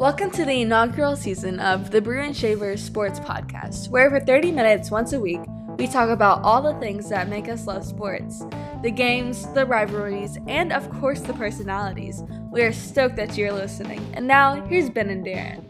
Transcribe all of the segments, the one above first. Welcome to the inaugural season of the Brew and Shavers Sports Podcast, where for 30 minutes once a week, we talk about all the things that make us love sports. The games, the rivalries, and of course the personalities. We are stoked that you're listening. And now, here's Ben and Darren.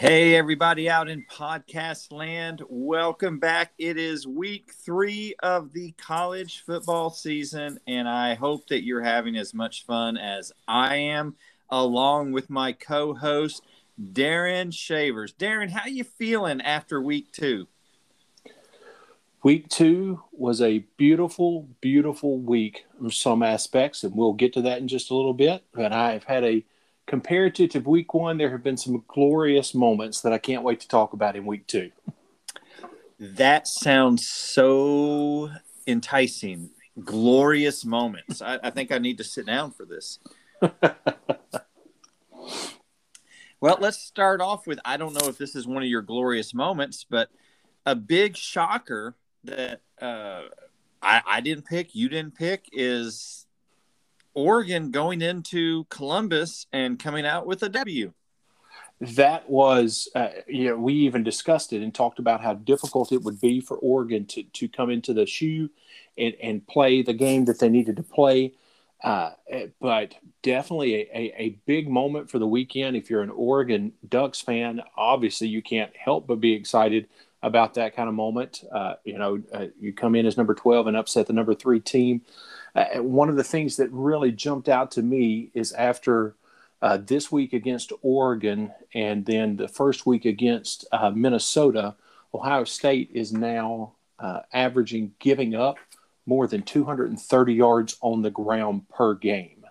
Hey everybody out in podcast land, welcome back. It is week 3 of the college football season, and I hope that you're having as much fun as I am, along with my co-host, Darren Shavers. Darren, how you feeling after week 2? Week 2 was a beautiful, beautiful week in some aspects, and we'll get to that in just a little bit, but I've had a comparative to week 1, there have been some glorious moments that I can't wait to talk about in week 2. That sounds so enticing. Glorious moments. I think I need to sit down for this. Well, let's start off with, I don't know if this is one of your glorious moments, but a big shocker that I didn't pick, you didn't pick, is Oregon going into Columbus and coming out with a W. That was, we even discussed it and talked about how difficult it would be for Oregon to come into the shoe and play the game that they needed to play. But definitely a big moment for the weekend. If you're an Oregon Ducks fan, obviously you can't help but be excited about that kind of moment. You come in as number 12 and upset the number 3 team. One of the things that really jumped out to me is after this week against Oregon and then the first week against Minnesota, Ohio State is now averaging giving up more than 230 yards on the ground per game.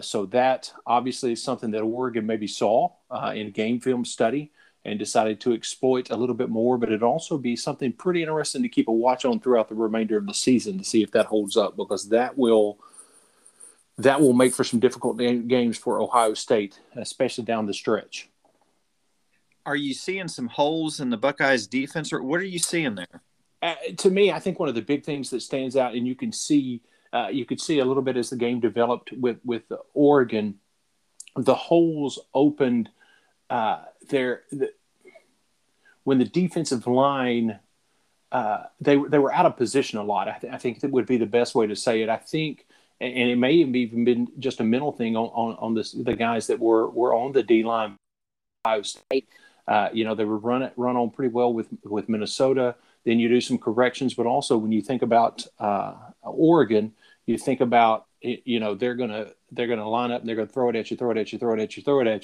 So that obviously is something that Oregon maybe saw in game film study and decided to exploit a little bit more, but it'd also be something pretty interesting to keep a watch on throughout the remainder of the season to see if that holds up, because that will make for some difficult games for Ohio State, especially down the stretch. Are you seeing some holes in the Buckeyes defense, or what are you seeing there? To me, I think one of the big things that stands out, and you could see a little bit as the game developed with Oregon, the holes opened there when the defensive line they were out of position a lot. I think that would be the best way to say it. I think, and it may have even been just a mental thing on this, the guys that were on the D line. Ohio State, they were run on pretty well with Minnesota. Then you do some corrections, but also when you think about Oregon, you think about, they're gonna line up and they're gonna throw it at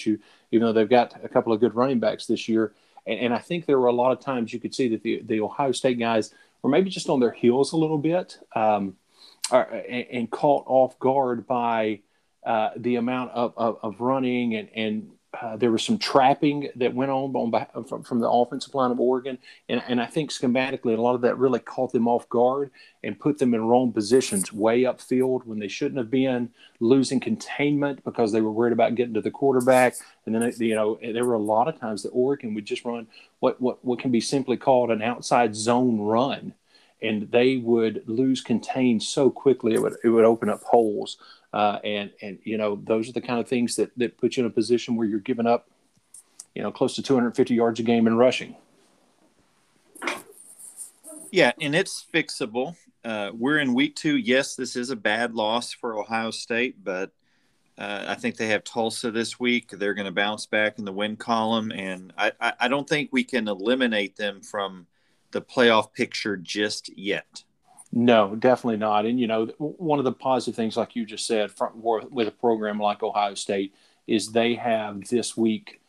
you, even though they've got a couple of good running backs this year. And I think there were a lot of times you could see that the Ohio State guys were maybe just on their heels a little bit, and caught off guard by the amount of running and. There was some trapping that went on from the offensive line of Oregon. And I think schematically, a lot of that really caught them off guard and put them in wrong positions way upfield when they shouldn't have been, losing containment because they were worried about getting to the quarterback. And then, there were a lot of times that Oregon would just run what can be simply called an outside zone run. And they would lose contain so quickly, it would open up holes. Those are the kind of things that put you in a position where you're giving up, close to 250 yards a game in rushing. Yeah, and it's fixable. We're in week 2. Yes, this is a bad loss for Ohio State, but I think they have Tulsa this week. They're going to bounce back in the win column, and I don't think we can eliminate them from the playoff picture just yet. No, definitely not. And, one of the positive things, like you just said, with a program like Ohio State is they have this week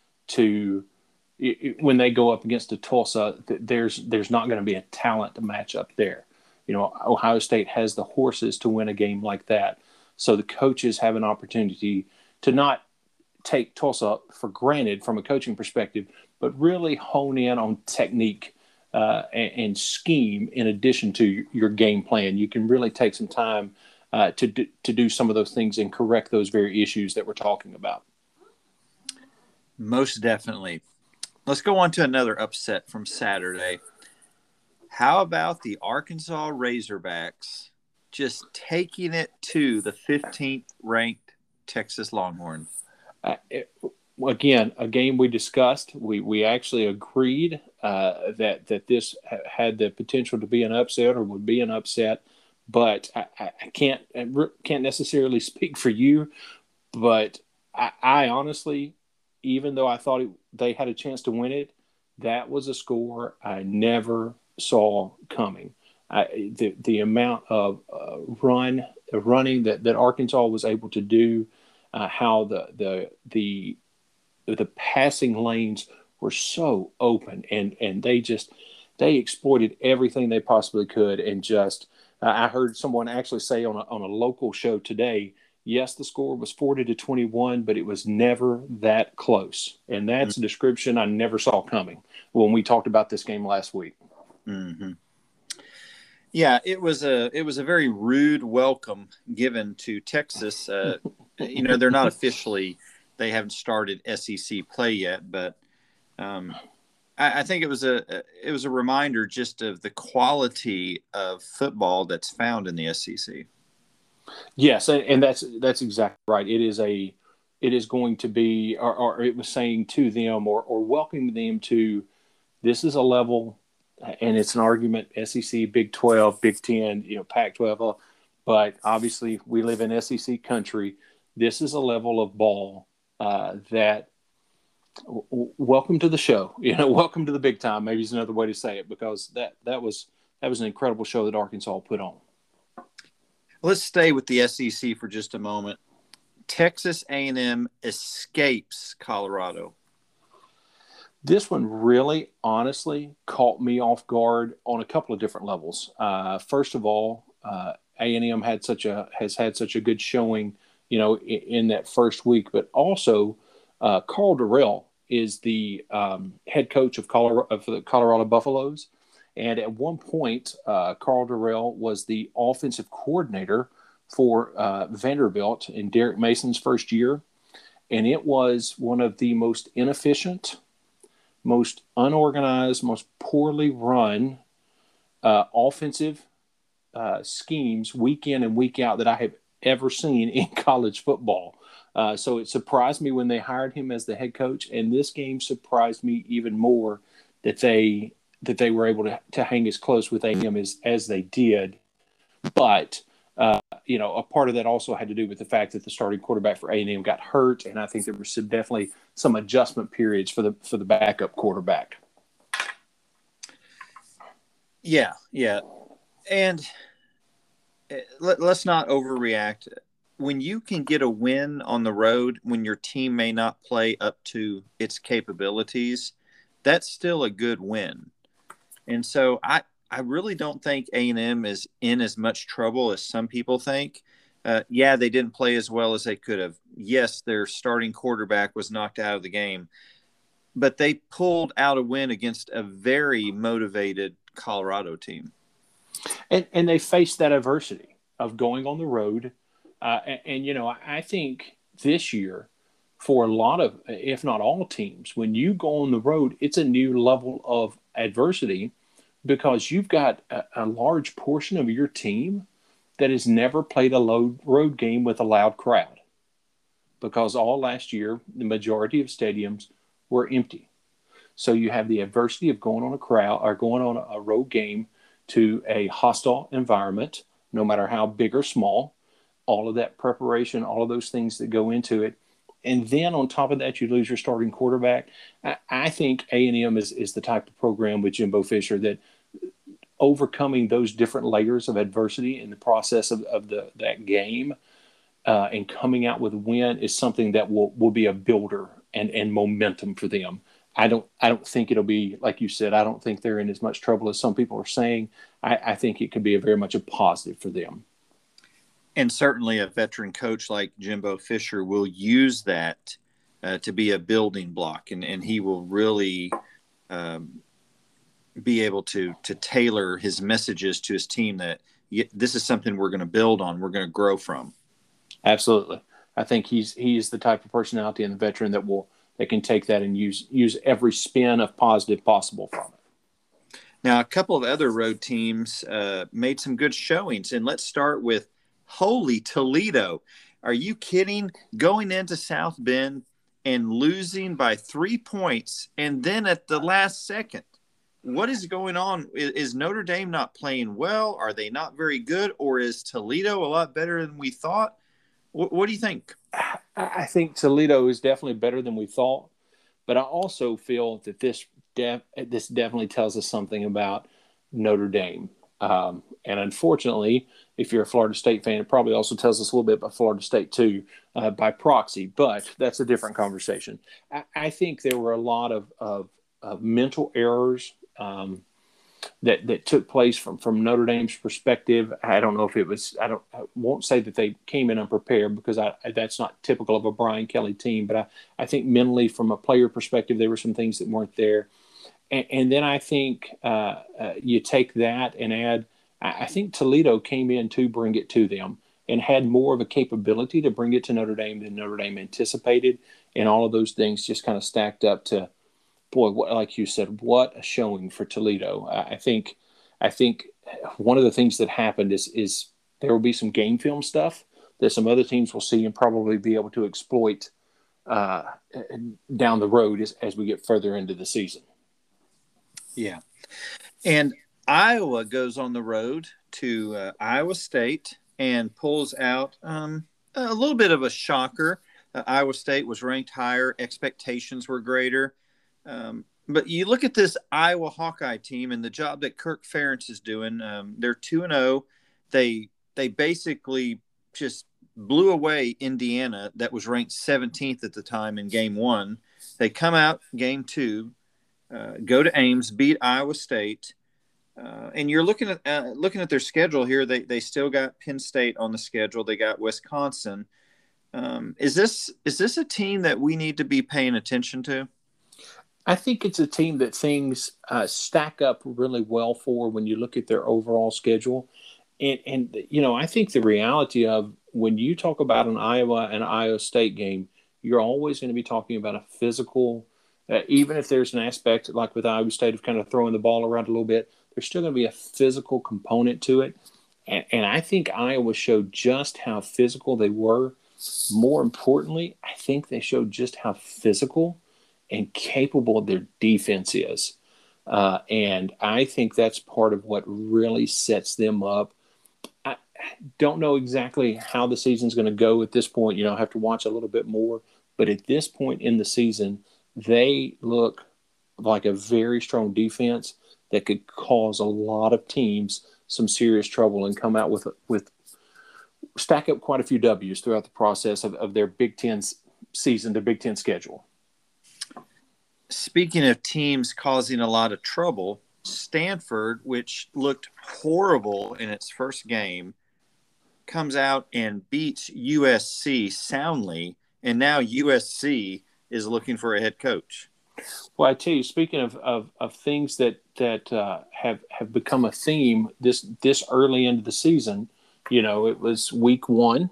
when they go up against the Tulsa, there's not going to be a talent matchup there. Ohio State has the horses to win a game like that. So the coaches have an opportunity to not take Tulsa for granted from a coaching perspective, but really hone in on technique and scheme in addition to your game plan. You can really take some time to do some of those things and correct those very issues that we're talking about. Most definitely. Let's go on to another upset from Saturday. How about the Arkansas Razorbacks just taking it to the 15th ranked Texas Longhorn. Again, a game we discussed. We actually agreed that this had the potential to be an upset or would be an upset. But I can't necessarily speak for you. But I honestly, even though I thought they had a chance to win it, that was a score I never saw coming. The amount of running that Arkansas was able to do, how the passing lanes were so open, and they exploited everything they possibly could, and just I heard someone actually say on a local show today, yes, the score was 40-21, but it was never that close, and that's a description I never saw coming when we talked about this game last week. Mm-hmm. Yeah, it was a very rude welcome given to Texas. They're not officially, they haven't started SEC play yet, but I think it was a reminder just of the quality of football that's found in the SEC. Yes, and that's exactly right. It is going to be, or it was saying to them, or welcoming them to, this is a level. And it's an argument, SEC, Big 12, Big 10, Pac-12. But obviously, we live in SEC country. This is a level of ball that welcome to the show. Welcome to the big time. Maybe is another way to say it, because that was an incredible show that Arkansas put on. Let's stay with the SEC for just a moment. Texas A&M escapes Colorado. This one really, honestly, caught me off guard on a couple of different levels. First of all, A&M has had such a good showing, in that first week. But also, Karl Dorrell is the head coach of the Colorado Buffaloes, and at one point, Karl Dorrell was the offensive coordinator for Vanderbilt in Derek Mason's first year, and it was one of the most inefficient, most unorganized, most poorly run offensive schemes week in and week out that I have ever seen in college football. So it surprised me when they hired him as the head coach, and this game surprised me even more that they were able to hang as close with A&M as they did. But a part of that also had to do with the fact that the starting quarterback for A&M got hurt, and I think there were definitely some adjustment periods for the backup quarterback. Yeah, and let's not overreact. When you can get a win on the road when your team may not play up to its capabilities, that's still a good win. And so I really don't think A&M is in as much trouble as some people think. They didn't play as well as they could have. Yes, their starting quarterback was knocked out of the game, but they pulled out a win against a very motivated Colorado team. And they faced that adversity of going on the road. I think this year, for a lot of, if not all teams, when you go on the road, it's a new level of adversity, because you've got a large portion of your team that has never played a road game with a loud crowd, because all last year, the majority of stadiums were empty. So you have the adversity of going on a road game to a hostile environment, no matter how big or small, all of that preparation, all of those things that go into it. And then on top of that, you lose your starting quarterback. I think A&M is the type of program with Jimbo Fisher that overcoming those different layers of adversity in the process of that game and coming out with a win is something that will be a builder and momentum for them. I don't think it'll be, like you said, I don't think they're in as much trouble as some people are saying. I think it could be very much a positive for them. And certainly a veteran coach like Jimbo Fisher will use that to be a building block, and he will really be able to tailor his messages to his team that this is something we're going to build on, we're going to grow from. Absolutely. I think he is the type of personality and the veteran that can take that and use every spin of positive possible from it. Now, a couple of other road teams made some good showings, and let's start with Holy Toledo. Are you kidding? Going into South Bend and losing by 3 points, and then at the last second. What is going on? Is Notre Dame not playing well? Are they not very good? Or is Toledo a lot better than we thought? What do you think? I think Toledo is definitely better than we thought. But I also feel that this definitely tells us something about Notre Dame. And unfortunately, if you're a Florida State fan, it probably also tells us a little bit about Florida State too, by proxy. But that's a different conversation. I think there were a lot of mental errors that took place from Notre Dame's perspective. I don't know if it was. I won't say that they came in unprepared because that's not typical of a Brian Kelly team. But I think mentally, from a player perspective, there were some things that weren't there. And then I think you take that and add. I think Toledo came in to bring it to them and had more of a capability to bring it to Notre Dame than Notre Dame anticipated, and all of those things just kind of stacked up to. Boy, like you said, what a showing for Toledo. I think one of the things that happened is there will be some game film stuff that some other teams will see and probably be able to exploit down the road as we get further into the season. Yeah. And Iowa goes on the road to Iowa State and pulls out a little bit of a shocker. Iowa State was ranked higher. Expectations were greater. But you look at this Iowa Hawkeye team and the job that Kirk Ferentz is doing. They're 2-0. They basically just blew away Indiana, that was ranked 17th at the time in Game 1. They come out Game 2, go to Ames, beat Iowa State, and you're looking at their schedule here. They still got Penn State on the schedule. They got Wisconsin. Is this a team that we need to be paying attention to? I think it's a team that things stack up really well for when you look at their overall schedule. And you know, I think the reality of when you talk about an Iowa and Iowa State game, you're always going to be talking about a physical, even if there's an aspect like with Iowa State of kind of throwing the ball around a little bit, there's still going to be a physical component to it. And I think Iowa showed just how physical they were. More importantly, I think they showed just how physical and capable their defense is. And I think that's part of what really sets them up. I don't know exactly how the season's going to go at this point. You know, I have to watch a little bit more. But at this point in the season, they look like a very strong defense that could cause a lot of teams some serious trouble and come out with stack up quite a few W's throughout the process of their Big Ten season, their Big Ten schedule. Speaking of teams causing a lot of trouble, Stanford, which looked horrible in its first game, comes out and beats USC soundly, and now USC is looking for a head coach. Well, I tell you, speaking of things that have become a theme this early into the season, you know, it was week one.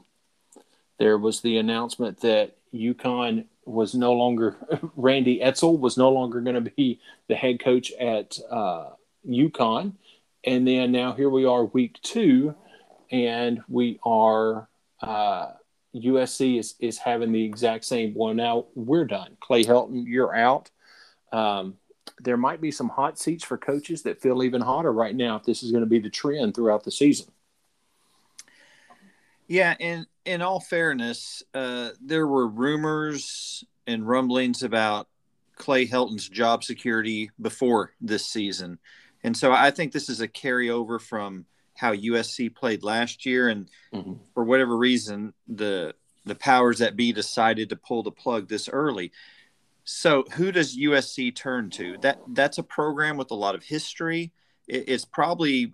There was the announcement that UConn was no longer – Randy Edsall was no longer going to be the head coach at UConn. And then now here we are week two, and we are USC is having the exact same – well, now we're done. Clay Helton, you're out. There might be some hot seats for coaches that feel even hotter right now if this is going to be the trend throughout the season. Yeah, and in all fairness, there were rumors and rumblings about Clay Helton's job security before this season. And so I think this is a carryover from how USC played last year. And for whatever reason, the powers that be decided to pull the plug this early. So who does USC turn to? That's a program with a lot of history. It's probably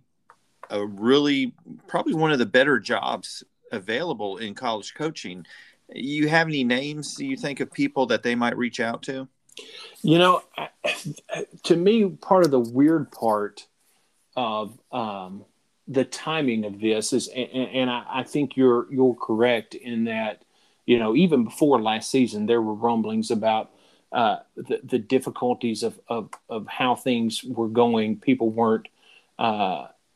one of the better jobs available in college coaching. You have any names you think of people that they might reach out to? You know, to me, part of the weird part of the timing of this is, and I think you're correct in that, you know, even before last season, there were rumblings about the difficulties of how things were going. People weren't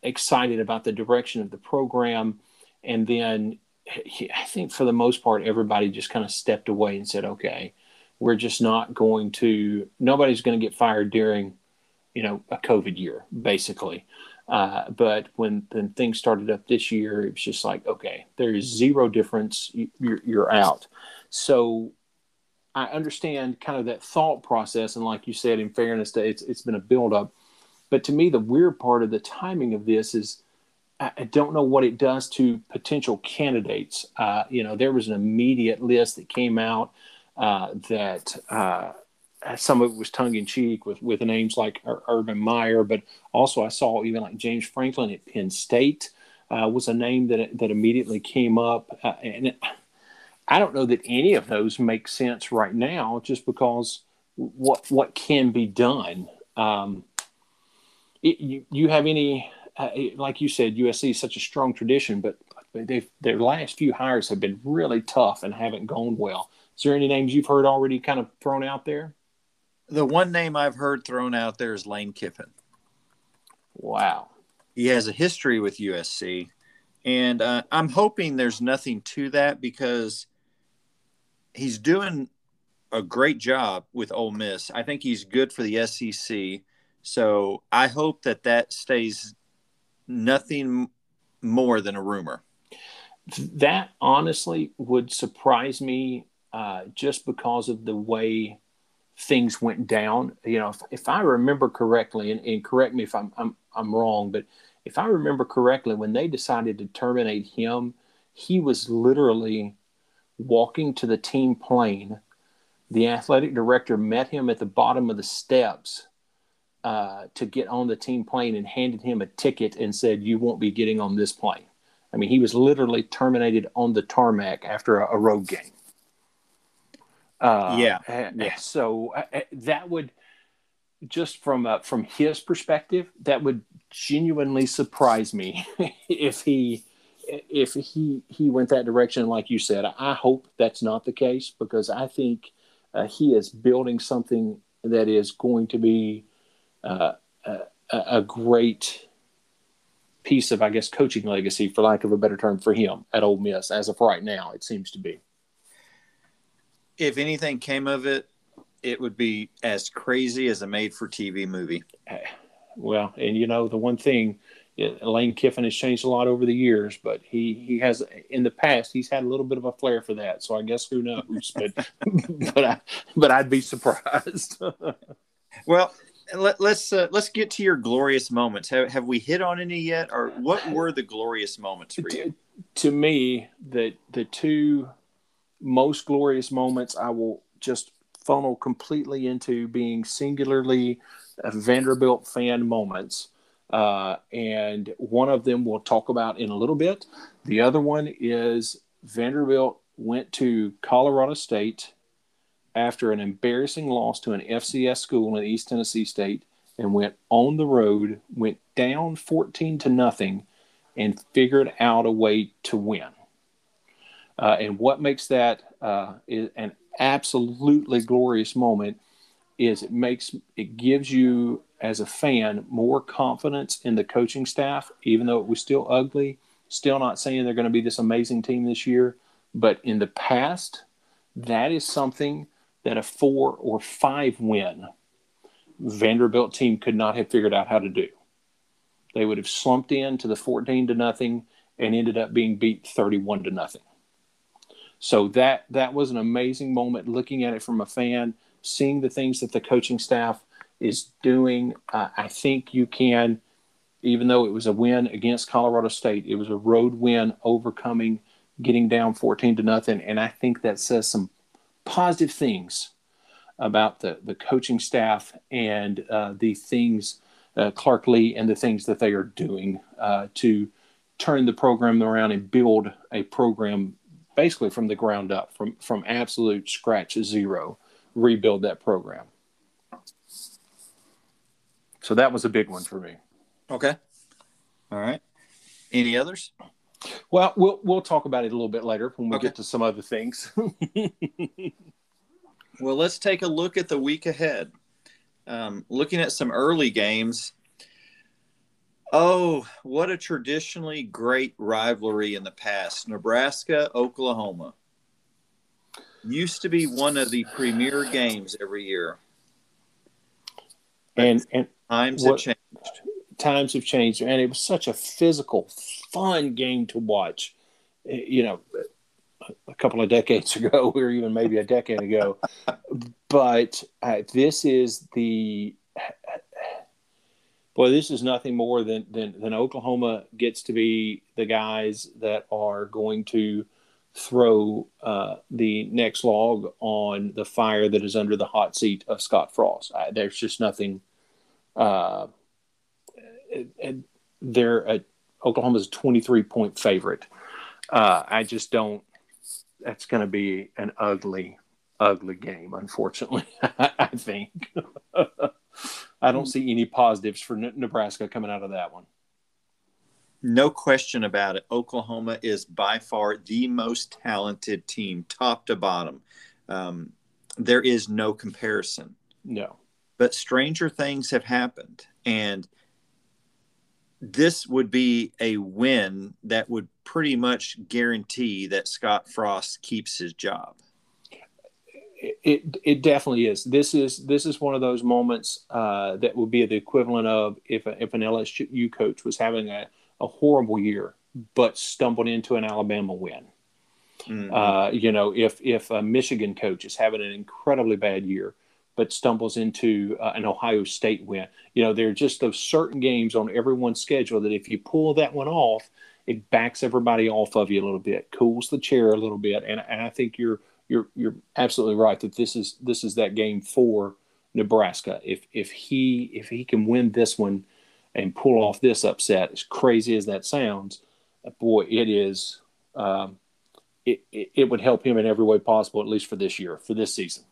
excited about the direction of the program. And then I think for the most part, everybody just kind of stepped away and said, okay, we're just not going to, nobody's going to get fired during, you know, a COVID year, basically. But when things started up this year, it was just like, okay, there is zero difference. You're out. So I understand kind of that thought process. And like you said, in fairness, it's been a buildup. But to me, the weird part of the timing of this is I don't know what it does to potential candidates. You know, there was an immediate list that came out that some of it was tongue-in-cheek with names like Urban Meyer, but also I saw even like James Franklin at Penn State was a name that immediately came up. I don't know that any of those make sense right now just because what can be done. You have any, like you said, USC is such a strong tradition, but their last few hires have been really tough and haven't gone well. Is there any names you've heard already kind of thrown out there? The one name I've heard thrown out there is Lane Kiffin. Wow. He has a history with USC. And I'm hoping there's nothing to that because he's doing a great job with Ole Miss. I think he's good for the SEC. So I hope that stays nothing more than a rumor. That honestly would surprise me just because of the way things went down. You know, if I remember correctly, and correct me if I'm wrong, but if I remember correctly, when they decided to terminate him, he was literally walking to the team plane. The athletic director met him at the bottom of the steps to get on the team plane and handed him a ticket and said, "You won't be getting on this plane." I mean, he was literally terminated on the tarmac after a road game. Yeah. So that would, just from his perspective, that would genuinely surprise me if he went that direction. Like you said, I hope that's not the case because I think he is building something that is going to be a great piece of, I guess, coaching legacy, for lack of a better term, for him at Ole Miss. As of right now, it seems to be. If anything came of it, it would be as crazy as a made-for-TV movie. Well, and you know, the one thing, Lane Kiffin has changed a lot over the years, but he has, in the past, he's had a little bit of a flair for that. So I guess who knows? But I'd be surprised. Well, let's get to your glorious moments. Have we hit on any yet, or what were the glorious moments for you? To me, the two most glorious moments I will just funnel completely into being singularly Vanderbilt fan moments. And one of them we'll talk about in a little bit. The other one is Vanderbilt went to Colorado State after an embarrassing loss to an FCS school in East Tennessee State and went on the road, went down 14-0 and figured out a way to win. And what makes that an absolutely glorious moment is it gives you, as a fan, more confidence in the coaching staff, even though it was still ugly. Still not saying they're going to be this amazing team this year, but in the past, that is something that a 4 or 5 win Vanderbilt team could not have figured out how to do. They would have slumped into the 14-0 and ended up being beat 31-0. So that was an amazing moment, looking at it from a fan, seeing the things that the coaching staff is doing. I think you can, even though it was a win against Colorado State, it was a road win, overcoming, getting down 14-0. And I think that says some positive things about the coaching staff and the things, Clark Lee, and the things that they are doing to turn the program around and build a program basically from the ground up, from absolute scratch, zero, rebuild that program. So that was a big one for me. Okay. All right. Any others? Well, we'll talk about it a little bit later when we get to some other things. Well, let's take a look at the week ahead. Looking at some early games. Oh, what a traditionally great rivalry in the past. Nebraska, Oklahoma. Used to be one of the premier games every year. And times have changed. Times have changed, and it was such a physical, fun game to watch. You know, a couple of decades ago, or even maybe a decade ago. But this is the boy. This is nothing more than Oklahoma gets to be the guys that are going to throw the next log on the fire that is under the hot seat of Scott Frost. There's just nothing. Oklahoma's a 23-point favorite. I just don't. That's going to be an ugly, ugly game, unfortunately, I think. I don't see any positives for Nebraska coming out of that one. No question about it. Oklahoma is by far the most talented team, top to bottom. There is no comparison. No. But stranger things have happened, and this would be a win that would pretty much guarantee that Scott Frost keeps his job. It definitely is. This is one of those moments that would be the equivalent of if an LSU coach was having a horrible year but stumbled into an Alabama win. Mm-hmm. You know, if a Michigan coach is having an incredibly bad year but stumbles into an Ohio State win. You know, there are just those certain games on everyone's schedule that if you pull that one off, it backs everybody off of you a little bit, cools the chair a little bit. And I think you're absolutely right that this is that game for Nebraska. If he can win this one and pull off this upset, as crazy as that sounds, boy, it is. It would help him in every way possible, at least for this year, for this season.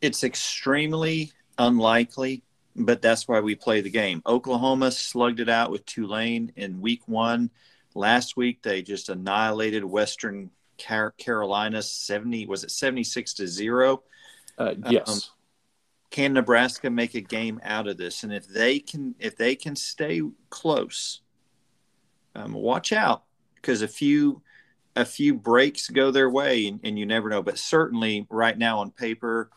It's extremely unlikely, but that's why we play the game. Oklahoma slugged it out with Tulane in week one. Last week, they just annihilated Western Carolina 76-0? Yes. Can Nebraska make a game out of this? And if they can stay close, watch out, because a few breaks go their way, and you never know. But certainly, right now on paper.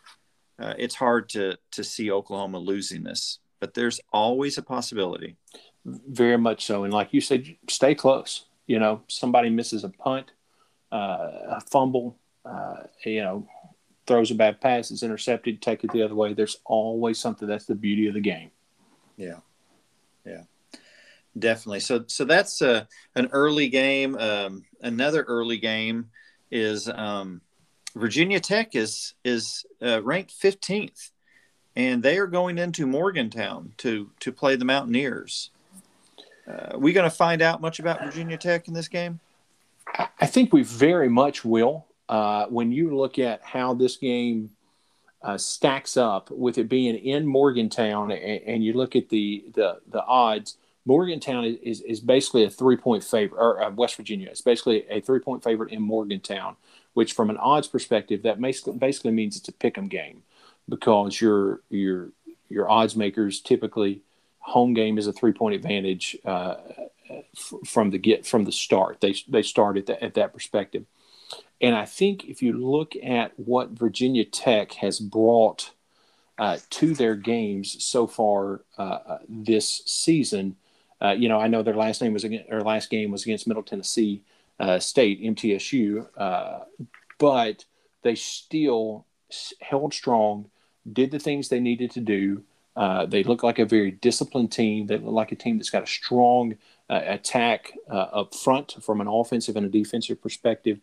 It's hard to see Oklahoma losing this, but there's always a possibility. Very much so. And like you said, stay close. You know, somebody misses a punt, a fumble, you know, throws a bad pass, is intercepted, take it the other way. There's always something. That's the beauty of the game. Yeah. Yeah. Definitely. So that's an early game. Another early game is Virginia Tech is ranked 15th, and they are going into Morgantown to play the Mountaineers. We going to find out much about Virginia Tech in this game? I think we very much will. When you look at how this game stacks up with it being in Morgantown, and you look at the odds, Morgantown is basically a 3-point favorite, or West Virginia is basically a 3-point favorite in Morgantown, which from an odds perspective, that basically means it's a pick'em game, because your odds makers typically home game is a 3-point advantage from the start. They start at that perspective, and I think if you look at what Virginia Tech has brought to their games so far this season, you know, I know their last game was against Middle Tennessee State, MTSU, but they still held strong, did the things they needed to do. They look like a very disciplined team. They look like a team that's got a strong attack up front from an offensive and a defensive perspective.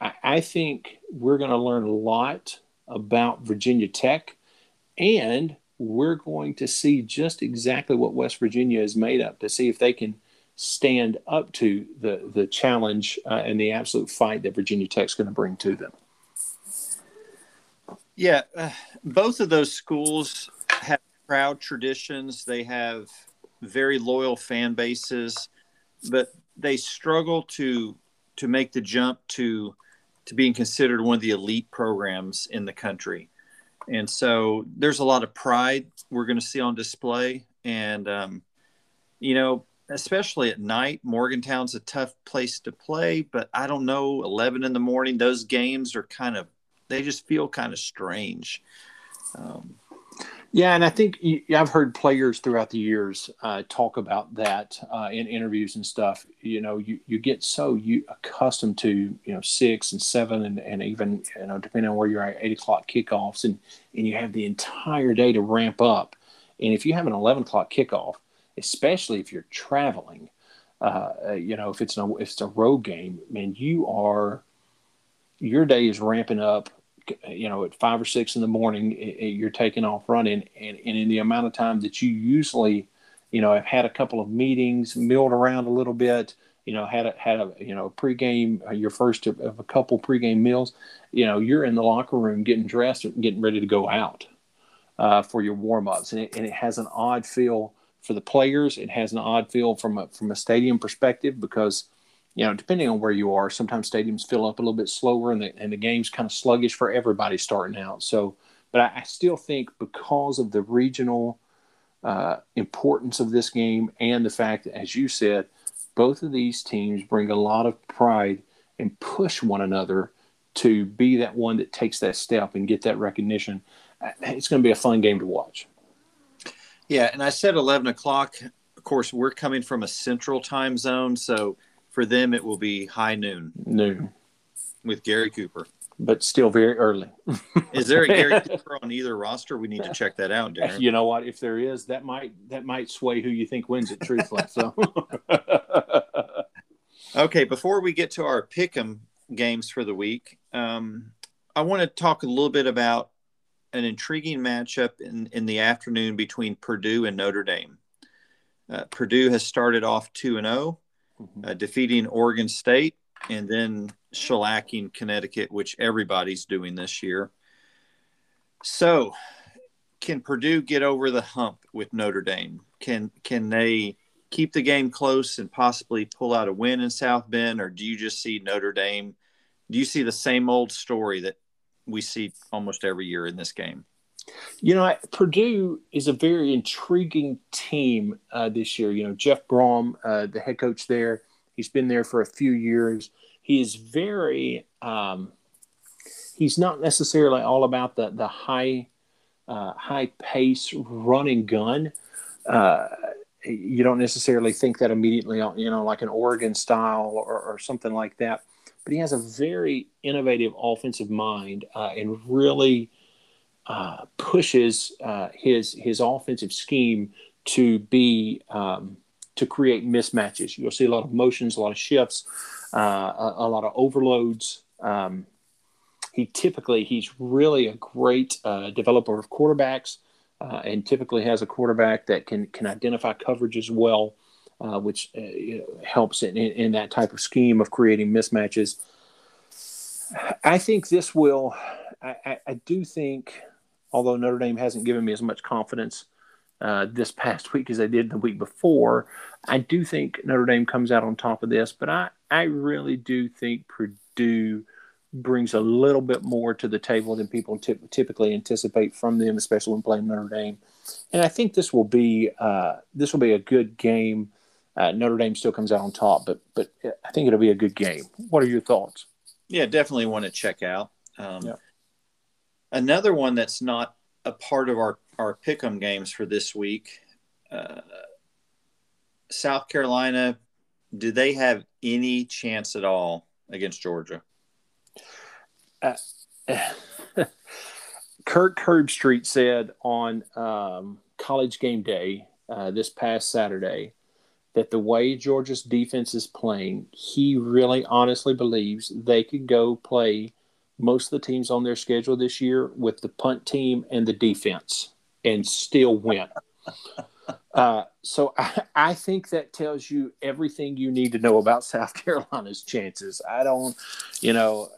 I think we're going to learn a lot about Virginia Tech, and we're going to see just exactly what West Virginia is made up, to see if they can stand up to the challenge and the absolute fight that Virginia Tech's going to bring to them. Yeah, both of those schools have proud traditions. They have very loyal fan bases, but they struggle to make the jump to to being considered one of the elite programs in the country. And so there's a lot of pride we're going to see on display. And, you know, especially at night, Morgantown's a tough place to play, but I don't know, 11 in the morning, those games are kind of, they just feel kind of strange. Yeah, and I think I've heard players throughout the years talk about that in interviews and stuff. You know, you get so accustomed to, you know, 6 and 7 and even, you know, depending on where you're at, 8 o'clock kickoffs, and you have the entire day to ramp up. And if you have an 11 o'clock kickoff, especially if you're traveling, you know, if it's a road game, man, your day is ramping up. You know, at 5 or 6 in the morning, you're taking off running, and in the amount of time that you usually, you know, have had a couple of meetings, milled around a little bit, you know, had a you know, pregame, your first of a couple pregame meals, you know, you're in the locker room getting dressed, getting ready to go out for your warm ups, and it has an odd feel for the players. It has an odd feel from a stadium perspective because, you know, depending on where you are, sometimes stadiums fill up a little bit slower and the game's kind of sluggish for everybody starting out. So, but I still think because of the regional importance of this game and the fact that, as you said, both of these teams bring a lot of pride and push one another to be that one that takes that step and get that recognition, it's going to be a fun game to watch. Yeah, and I said 11 o'clock. Of course, we're coming from a central time zone, so – for them, it will be high noon. Noon. With Gary Cooper. But still very early. Is there a Gary Cooper on either roster? We need to check that out, Darren. You know what? If there is, that might sway who you think wins it, truthfully. So. Okay, before we get to our pick'em games for the week, I want to talk a little bit about an intriguing matchup in the afternoon between Purdue and Notre Dame. Purdue has started off 2-0. Defeating Oregon State and then shellacking Connecticut, which everybody's doing this year. So can Purdue get over the hump with Notre Dame? Can they keep the game close and possibly pull out a win in South Bend, or do you just see Notre Dame? Do you see the same old story that we see almost every year in this game? You know, Purdue is a very intriguing team this year. You know, Jeff Brom, the head coach there, he's been there for a few years. He is very he's not necessarily all about the high pace run and gun. You don't necessarily think that immediately, you know, like an Oregon style or something like that. But he has a very innovative offensive mind and really – pushes his offensive scheme to be to create mismatches. You'll see a lot of motions, a lot of shifts, a lot of overloads. He's really a great developer of quarterbacks, and typically has a quarterback that can identify coverage as well, which helps in that type of scheme of creating mismatches. I think this will. I do think. Although Notre Dame hasn't given me as much confidence this past week as they did the week before, I do think Notre Dame comes out on top of this. But I really do think Purdue brings a little bit more to the table than people typically anticipate from them, especially when playing Notre Dame. And I think this will be a good game. Notre Dame still comes out on top, but I think it'll be a good game. What are your thoughts? Yeah, definitely want to check out. Yeah. Another one that's not a part of our pick'em games for this week, South Carolina, do they have any chance at all against Georgia? Kirk Herbstreit said on College Game Day this past Saturday that the way Georgia's defense is playing, he really honestly believes they could go play most of the teams on their schedule this year with the punt team and the defense and still win. So I think that tells you everything you need to know about South Carolina's chances. I don't, you know,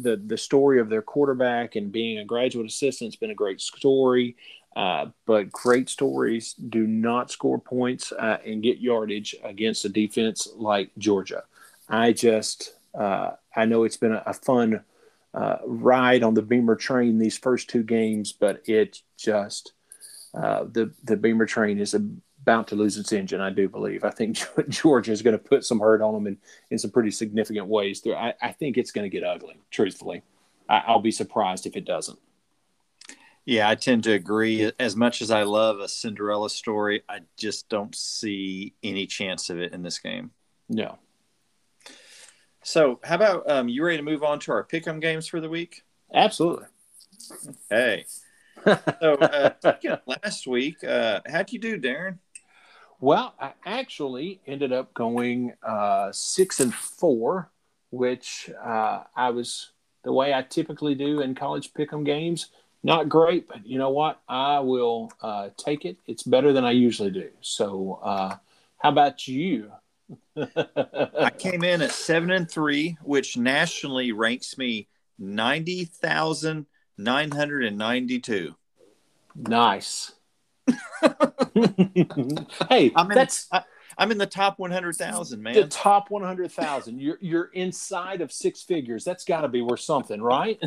the story of their quarterback and being a graduate assistant has been a great story, but great stories do not score points and get yardage against a defense like Georgia. I just – I know it's been a fun ride on the Beamer train these first two games, but it's just the Beamer train is about to lose its engine, I do believe. I think Georgia is going to put some hurt on them in some pretty significant ways. I think it's going to get ugly, truthfully. I'll be surprised if it doesn't. Yeah, I tend to agree. As much as I love a Cinderella story, I just don't see any chance of it in this game. No. So how about you ready to move on to our pick'em games for the week? Absolutely. Hey. So last week, how'd you do, Darren? Well, I actually ended up going 6-4, which I was the way I typically do in college pick'em games. Not great, but you know what? I will take it. It's better than I usually do. So how about you? I came in at 7-3, which nationally ranks me 90,992. Nice. Hey, I'm in the top 100,000, man. The top 100,000. You're inside of six figures. That's got to be worth something, right?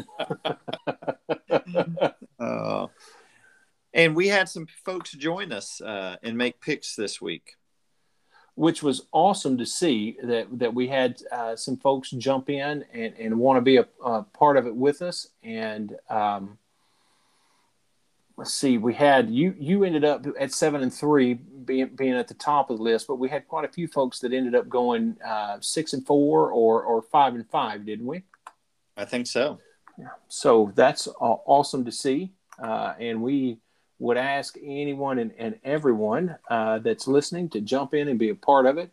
And we had some folks join us and make picks this week, which was awesome to see that we had some folks jump in and want to be a part of it with us. And let's see, we had you ended up at 7-3 being at the top of the list, but we had quite a few folks that ended up going 6-4 or 5-5, didn't we? I think so. Yeah. So that's awesome to see. And we would ask anyone and everyone that's listening to jump in and be a part of it.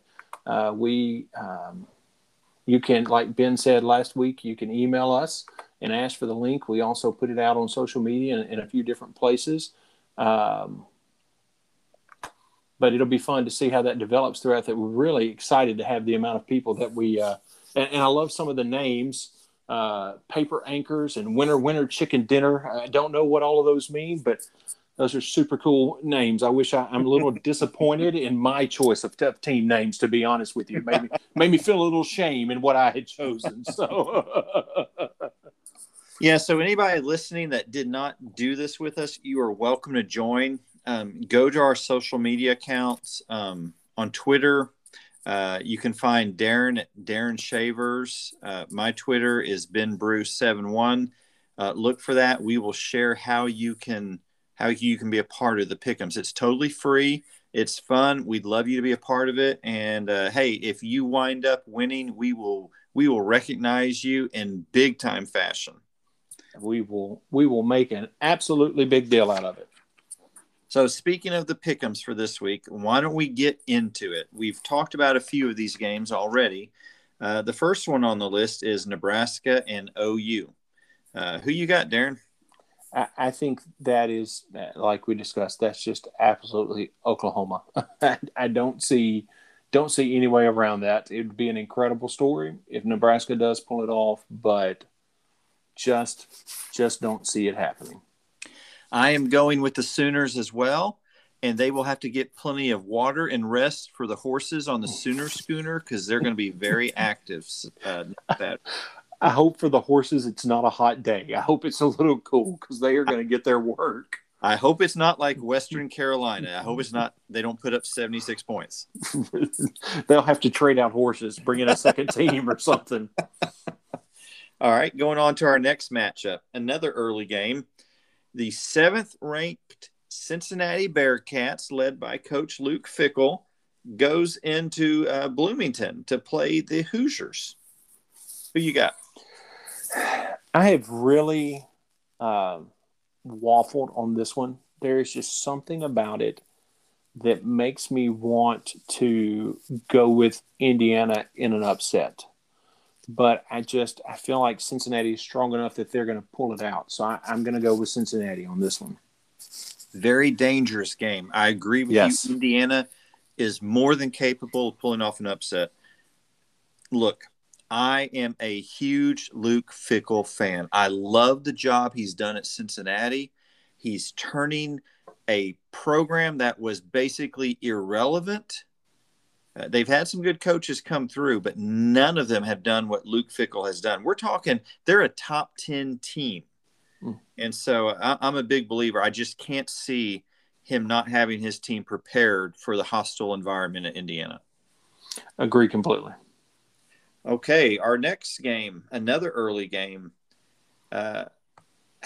You can, like Ben said last week, you can email us and ask for the link. We also put it out on social media and a few different places. But it'll be fun to see how that develops throughout that. We're really excited to have the amount of people that we and I love some of the names, paper anchors and winner chicken dinner. I don't know what all of those mean, but those are super cool names. I wish I'm a little disappointed in my choice of tough team names, to be honest with you. Made me feel a little shame in what I had chosen. So, yeah. So anybody listening that did not do this with us, you are welcome to join. Go to our social media accounts on Twitter. You can find Darren at Darren Shavers. My Twitter is BenBruce71. Look for that. We will share how you can be a part of the pick'ems. It's totally free. It's fun. We'd love you to be a part of it. And hey, if you wind up winning, we will recognize you in big time fashion. We will make an absolutely big deal out of it. So speaking of the pick'ems for this week, why don't we get into it? We've talked about a few of these games already. The first one on the list is Nebraska and OU. Who you got, Darren? I think that is, like we discussed, that's just absolutely Oklahoma. I don't see any way around that. It would be an incredible story if Nebraska does pull it off, but just don't see it happening. I am going with the Sooners as well, and they will have to get plenty of water and rest for the horses on the Sooner Schooner because they're going to be very active. I hope for the horses it's not a hot day. I hope it's a little cool because they are going to get their work. I hope it's not like Western Carolina. I hope it's not they don't put up 76 points. They'll have to trade out horses, bring in a second team or something. All right, going on to our next matchup, another early game. The 7th-ranked Cincinnati Bearcats, led by Coach Luke Fickell, goes into Bloomington to play the Hoosiers. Who you got? I have really waffled on this one. There is just something about it that makes me want to go with Indiana in an upset. But I feel like Cincinnati is strong enough that they're going to pull it out. So I'm going to go with Cincinnati on this one. Very dangerous game. I agree with you. Indiana is more than capable of pulling off an upset. Look, I am a huge Luke Fickell fan. I love the job he's done at Cincinnati. He's turning a program that was basically irrelevant They've had some good coaches come through, but none of them have done what Luke Fickell has done. We're talking, they're a top 10 team. Mm. And so I'm a big believer. I just can't see him not having his team prepared for the hostile environment at Indiana. Agree completely. Okay, our next game, another early game. How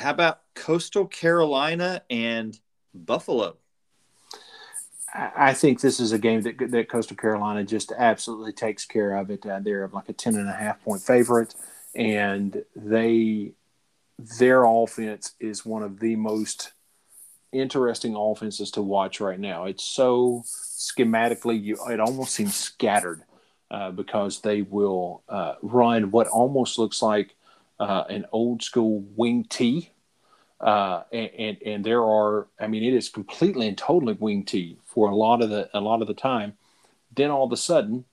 about Coastal Carolina and Buffalo? I think this is a game that Coastal Carolina just absolutely takes care of it. They're like a 10.5-point favorite, and their offense is one of the most interesting offenses to watch right now. It's so schematically, it almost seems scattered because they will run what almost looks like an old school wing tee. And there are, I mean, it is completely and totally wing tee for a lot of the time. Then all of a sudden,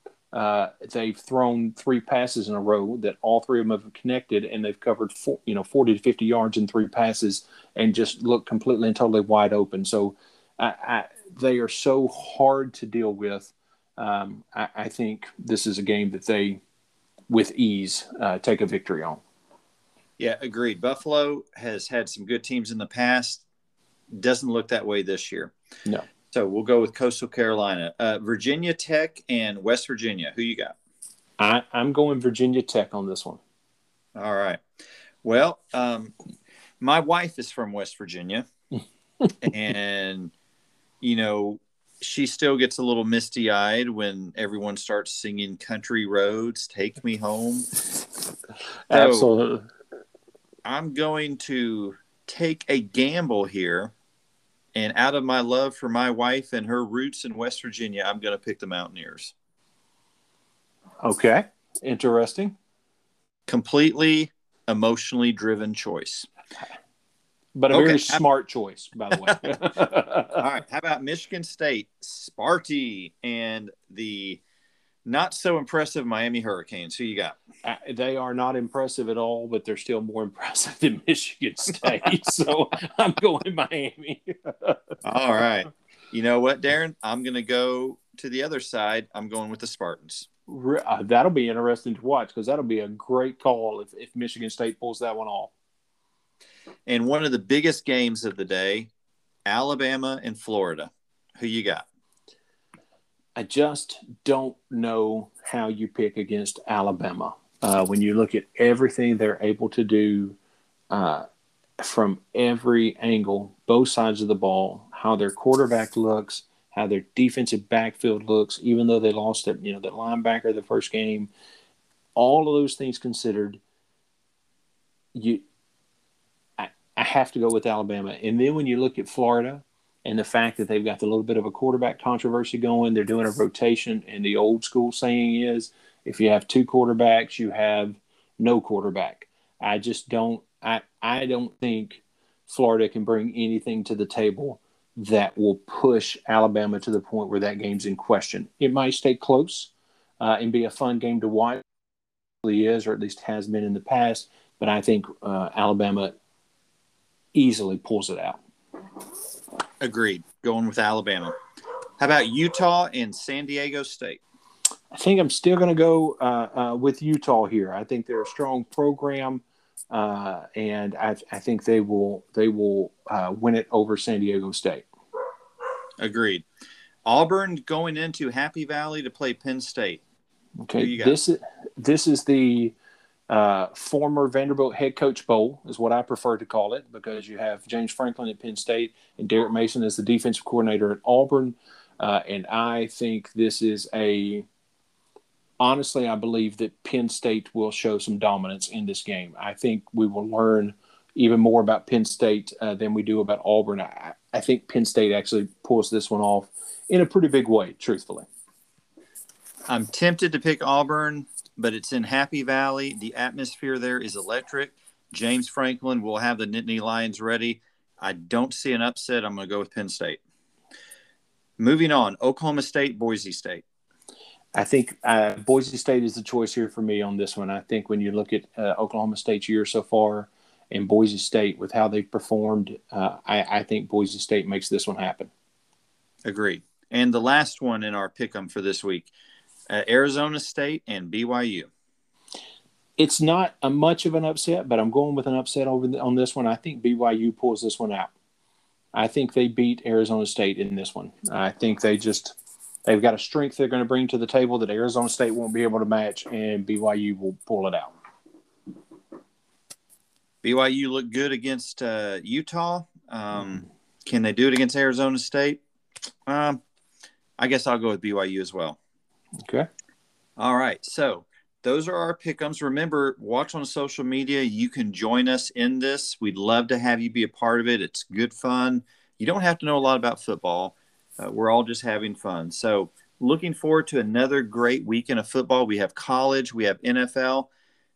they've thrown three passes in a row that all three of them have connected, and they've covered 40 to 50 yards in three passes, and just look completely and totally wide open. So they are so hard to deal with. I think this is a game that they, with ease, take a victory on. Yeah, agreed. Buffalo has had some good teams in the past. Doesn't look that way this year. No. So we'll go with Coastal Carolina. Virginia Tech and West Virginia. Who you got? I'm going Virginia Tech on this one. All right. Well, my wife is from West Virginia. And, she still gets a little misty-eyed when everyone starts singing Country Roads, Take Me Home. Absolutely. So, I'm going to take a gamble here, and out of my love for my wife and her roots in West Virginia, I'm going to pick the Mountaineers. Okay. Interesting. Completely emotionally driven choice. But very smart choice, by the way. All right. How about Michigan State, Sparty, and the not so impressive Miami Hurricanes? Who you got? They are not impressive at all, but they're still more impressive than Michigan State. So I'm going Miami. All right. You know what, Darren? I'm going to go to the other side. I'm going with the Spartans. That'll be interesting to watch, because that'll be a great call if Michigan State pulls that one off. And one of the biggest games of the day, Alabama and Florida. Who you got? I just don't know how you pick against Alabama. When you look at everything they're able to do from every angle, both sides of the ball, how their quarterback looks, how their defensive backfield looks, even though they lost that, that linebacker the first game, all of those things considered, I have to go with Alabama. And then when you look at Florida, and the fact that they've got a little bit of a quarterback controversy going, they're doing a rotation, and the old school saying is, if you have two quarterbacks, you have no quarterback. I just don't – I don't think Florida can bring anything to the table that will push Alabama to the point where that game's in question. It might stay close and be a fun game to watch. It really is, or at least has been in the past, but I think Alabama easily pulls it out. Agreed. Going with Alabama. How about Utah and San Diego State? I think I'm still going to go with Utah here. I think they're a strong program, and I think they will win it over San Diego State. Agreed. Auburn going into Happy Valley to play Penn State. Okay, this is the former Vanderbilt head coach bowl is what I prefer to call it, because you have James Franklin at Penn State and Derek Mason as the defensive coordinator at Auburn. And I think this is honestly, I believe that Penn State will show some dominance in this game. I think we will learn even more about Penn State than we do about Auburn. I think Penn State actually pulls this one off in a pretty big way, truthfully. I'm tempted to pick Auburn, but it's in Happy Valley. The atmosphere there is electric. James Franklin will have the Nittany Lions ready. I don't see an upset. I'm going to go with Penn State. Moving on, Oklahoma State, Boise State. I think Boise State is the choice here for me on this one. I think when you look at Oklahoma State's year so far and Boise State with how they've performed, I think Boise State makes this one happen. Agreed. And the last one in our pick'em for this week, Arizona State and BYU. It's not a much of an upset, but I'm going with an upset on this one. I think BYU pulls this one out. I think they beat Arizona State in this one. I think they've got a strength they're going to bring to the table that Arizona State won't be able to match, and BYU will pull it out. BYU looked good against Utah. Can they do it against Arizona State? I guess I'll go with BYU as well. Okay. All right. So those are our pick-ems. Remember, watch on social media. You can join us in this. We'd love to have you be a part of it. It's good fun. You don't have to know a lot about football. We're all just having fun. So looking forward to another great weekend of football. We have college. We have NFL.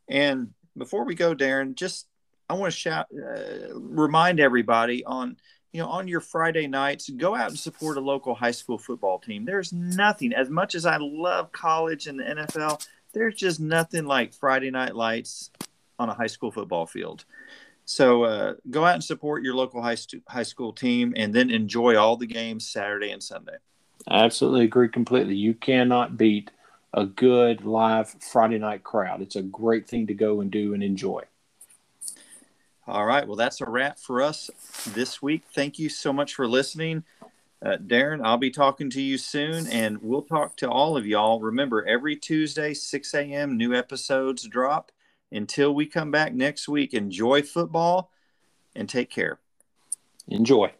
And before we go, Darren, I want to remind everybody on your Friday nights, go out and support a local high school football team. There's nothing, as much as I love college and the NFL, there's just nothing like Friday night lights on a high school football field. So go out and support your local high school team, and then enjoy all the games Saturday and Sunday. I absolutely agree completely. You cannot beat a good live Friday night crowd. It's a great thing to go and do and enjoy. All right. Well, that's a wrap for us this week. Thank you so much for listening. Darren, I'll be talking to you soon, and we'll talk to all of y'all. Remember, every Tuesday, 6 a.m., new episodes drop. Until we come back next week, enjoy football and take care. Enjoy.